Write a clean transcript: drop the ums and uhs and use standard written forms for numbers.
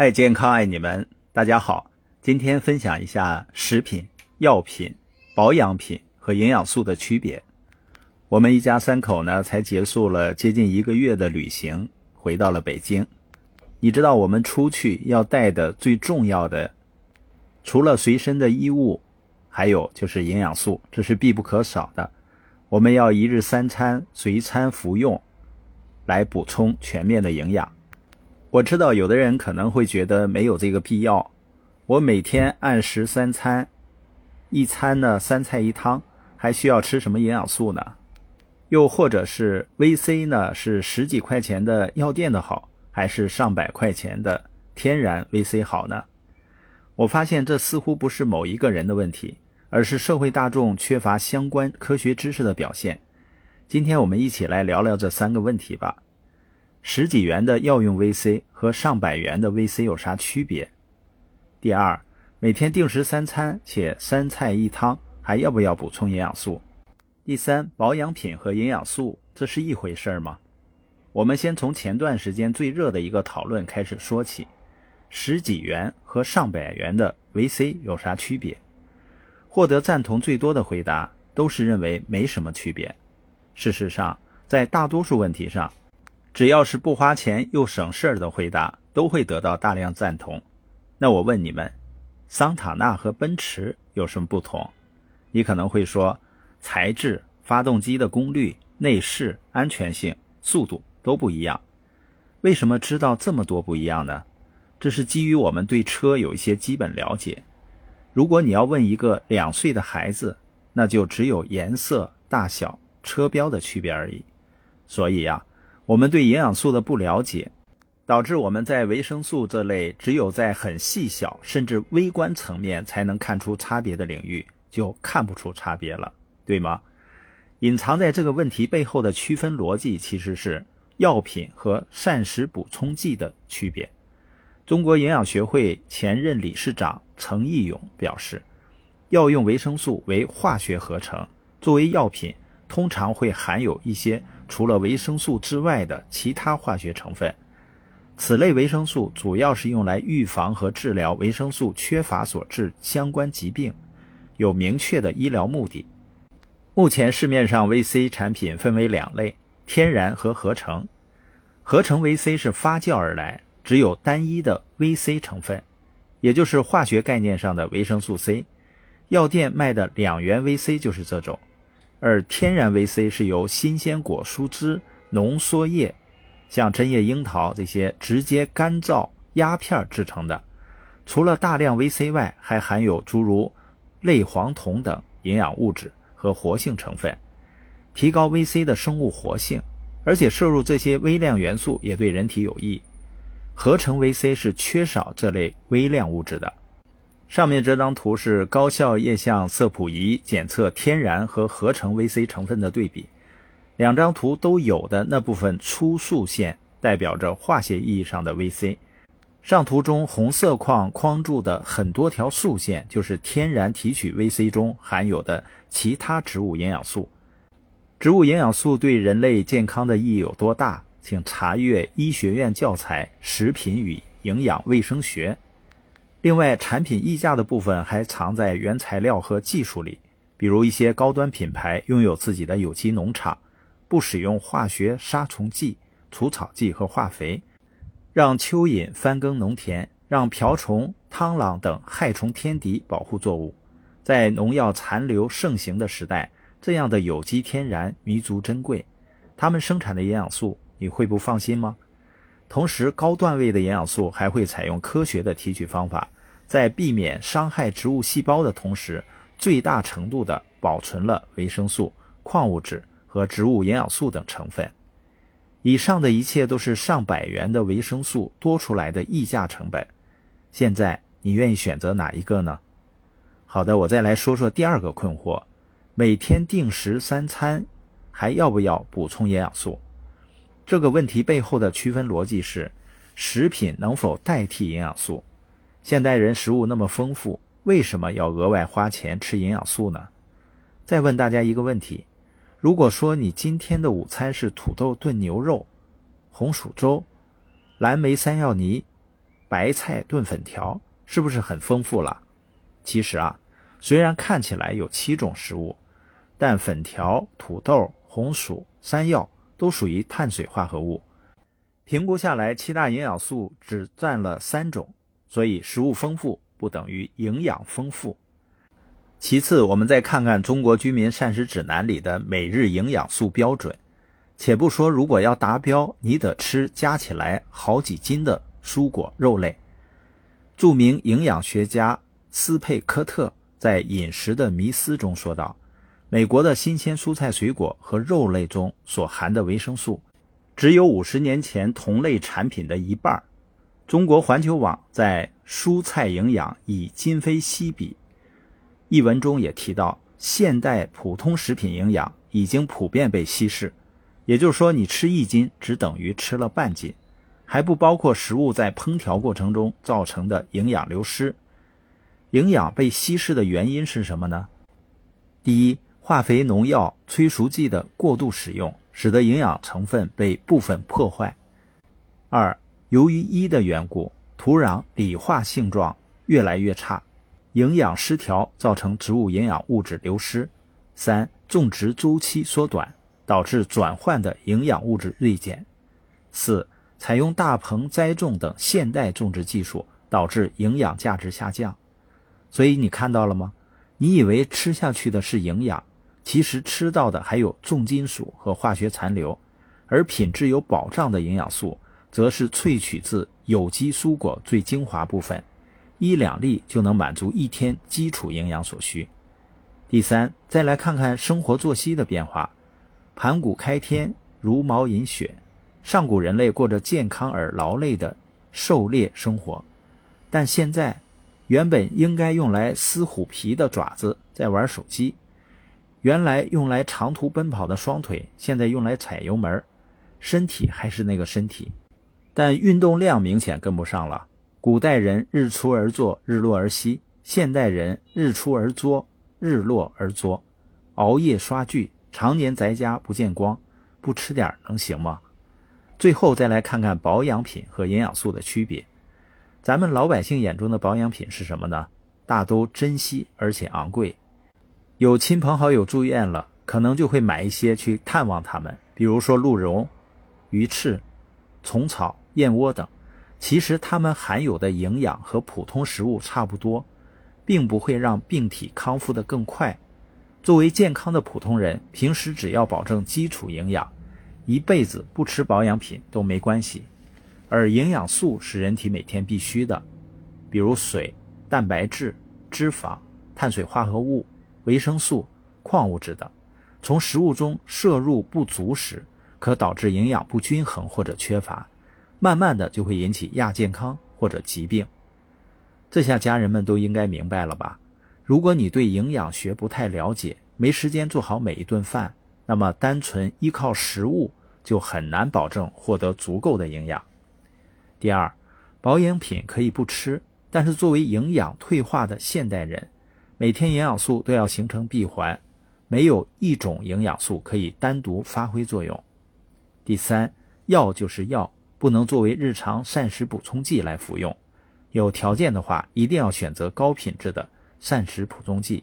爱健康爱你们，大家好，今天分享一下食品、药品、保养品和营养素的区别。我们一家三口呢，才结束了接近一个月的旅行，回到了北京。你知道我们出去要带的最重要的，除了随身的衣物，还有就是营养素，这是必不可少的。我们要一日三餐随餐服用，来补充全面的营养。我知道有的人可能会觉得没有这个必要，我每天按时三餐，一餐呢3菜1汤，还需要吃什么营养素呢？又或者是 VC 呢，是10几块钱的药店的好，还是100块钱的天然 VC 好呢？我发现这似乎不是某一个人的问题，而是社会大众缺乏相关科学知识的表现。今天我们一起来聊聊这3个问题吧。10几元的药用 VC 和100元的 VC 有啥区别？第二，每天定时3餐且3菜1汤，还要不要补充营养素？第三，保养品和营养素，这是一回事吗？我们先从前段时间最热的一个讨论开始说起，10几元和100元的 VC 有啥区别？获得赞同最多的回答都是认为没什么区别。事实上，在大多数问题上，只要是不花钱又省事儿的回答都会得到大量赞同。那我问你们，桑塔纳和奔驰有什么不同？你可能会说材质、发动机的功率、内饰、安全性、速度都不一样。为什么知道这么多不一样呢？这是基于我们对车有一些基本了解。如果你要问一个2岁的孩子，那就只有颜色、大小、车标的区别而已。所以啊，我们对营养素的不了解，导致我们在维生素这类只有在很细小甚至微观层面才能看出差别的领域，就看不出差别了，对吗？隐藏在这个问题背后的区分逻辑其实是药品和膳食补充剂的区别。中国营养学会前任理事长程义勇表示，药用维生素为化学合成，作为药品通常会含有一些除了维生素之外的其他化学成分，此类维生素主要是用来预防和治疗维生素缺乏所致相关疾病，有明确的医疗目的。目前市面上 VC 产品分为2类，天然和合成。合成 VC 是发酵而来，只有单一的 VC 成分，也就是化学概念上的维生素 C， 药店卖的2元 VC 就是这种。而天然 VC 是由新鲜果蔬汁、浓缩液，像针叶樱桃这些直接干燥压片制成的，除了大量 VC 外，还含有诸如类黄酮等营养物质和活性成分，提高 VC 的生物活性，而且摄入这些微量元素也对人体有益。合成 VC 是缺少这类微量物质的。上面这张图是高效液相色谱仪检测天然和合成 VC 成分的对比，2张图都有的那部分粗竖线代表着化学意义上的 VC， 上图中红色框框住的很多条竖线就是天然提取 VC 中含有的其他植物营养素。植物营养素对人类健康的意义有多大，请查阅医学院教材《食品与营养卫生学》。另外，产品溢价的部分还藏在原材料和技术里，比如一些高端品牌拥有自己的有机农场，不使用化学杀虫剂、除草剂和化肥，让蚯蚓翻耕农田，让瓢虫、螳螂等害虫天敌保护作物。在农药残留盛行的时代，这样的有机天然弥足珍贵，他们生产的营养素你会不放心吗？同时，高段位的营养素还会采用科学的提取方法，在避免伤害植物细胞的同时，最大程度地保存了维生素、矿物质和植物营养素等成分。以上的一切都是100元的维生素多出来的溢价成本。现在你愿意选择哪一个呢？好的，我再来说说第2个困惑，每天定时3餐，还要不要补充营养素？这个问题背后的区分逻辑是，食品能否代替营养素？现代人食物那么丰富，为什么要额外花钱吃营养素呢？再问大家一个问题，如果说你今天的午餐是土豆炖牛肉、红薯粥、蓝莓山药泥、白菜炖粉条，是不是很丰富了？其实啊，虽然看起来有7种食物，但粉条、土豆、红薯、山药都属于碳水化合物。评估下来，7大营养素只占了3种，所以食物丰富不等于营养丰富。其次，我们再看看中国居民膳食指南里的每日营养素标准。且不说如果要达标，你得吃加起来好几斤的蔬果肉类。著名营养学家斯佩科特在《饮食的迷思》中说道，美国的新鲜蔬菜水果和肉类中所含的维生素只有50年前同类产品的1半。中国环球网在《蔬菜营养以今非昔比》一文中也提到，现代普通食品营养已经普遍被稀释，也就是说你吃1斤只等于吃了半斤，还不包括食物在烹调过程中造成的营养流失。营养被稀释的原因是什么呢？第一，化肥、农药、催熟剂的过度使用，使得营养成分被部分破坏。二，由于一的缘故，土壤理化性状越来越差，营养失调造成植物营养物质流失。3. 种植周期缩短，导致转换的营养物质锐减。4. 采用大棚栽种等现代种植技术，导致营养价值下降。所以你看到了吗？你以为吃下去的是营养，其实吃到的还有重金属和化学残留，而品质有保障的营养素则是萃取自有机蔬果最精华部分，1-2粒就能满足1天基础营养所需。第三，再来看看生活作息的变化。盘古开天，茹毛饮血，上古人类过着健康而劳累的狩猎生活，但现在原本应该用来撕虎皮的爪子在玩手机，原来用来长途奔跑的双腿现在用来踩油门，身体还是那个身体，但运动量明显跟不上了。古代人日出而作，日落而息，现代人日出而作，日落而作，熬夜刷剧，常年宅家不见光，不吃点能行吗？最后再来看看保养品和营养素的区别。咱们老百姓眼中的保养品是什么呢？大都珍惜而且昂贵，有亲朋好友住院了，可能就会买一些去探望他们，比如说鹿茸、鱼翅、虫草、燕窝等。其实它们含有的营养和普通食物差不多，并不会让病体康复得更快。作为健康的普通人，平时只要保证基础营养，一辈子不吃保养品都没关系。而营养素是人体每天必须的，比如水、蛋白质、脂肪、碳水化合物、维生素、矿物质等。从食物中摄入不足时，可导致营养不均衡或者缺乏，慢慢的就会引起亚健康或者疾病。这下家人们都应该明白了吧？如果你对营养学不太了解，没时间做好每一顿饭，那么单纯依靠食物就很难保证获得足够的营养。第二，保养品可以不吃，但是作为营养退化的现代人，每天营养素都要形成闭环，没有一种营养素可以单独发挥作用。第三，药就是药，不能作为日常膳食补充剂来服用，有条件的话一定要选择高品质的膳食补充剂，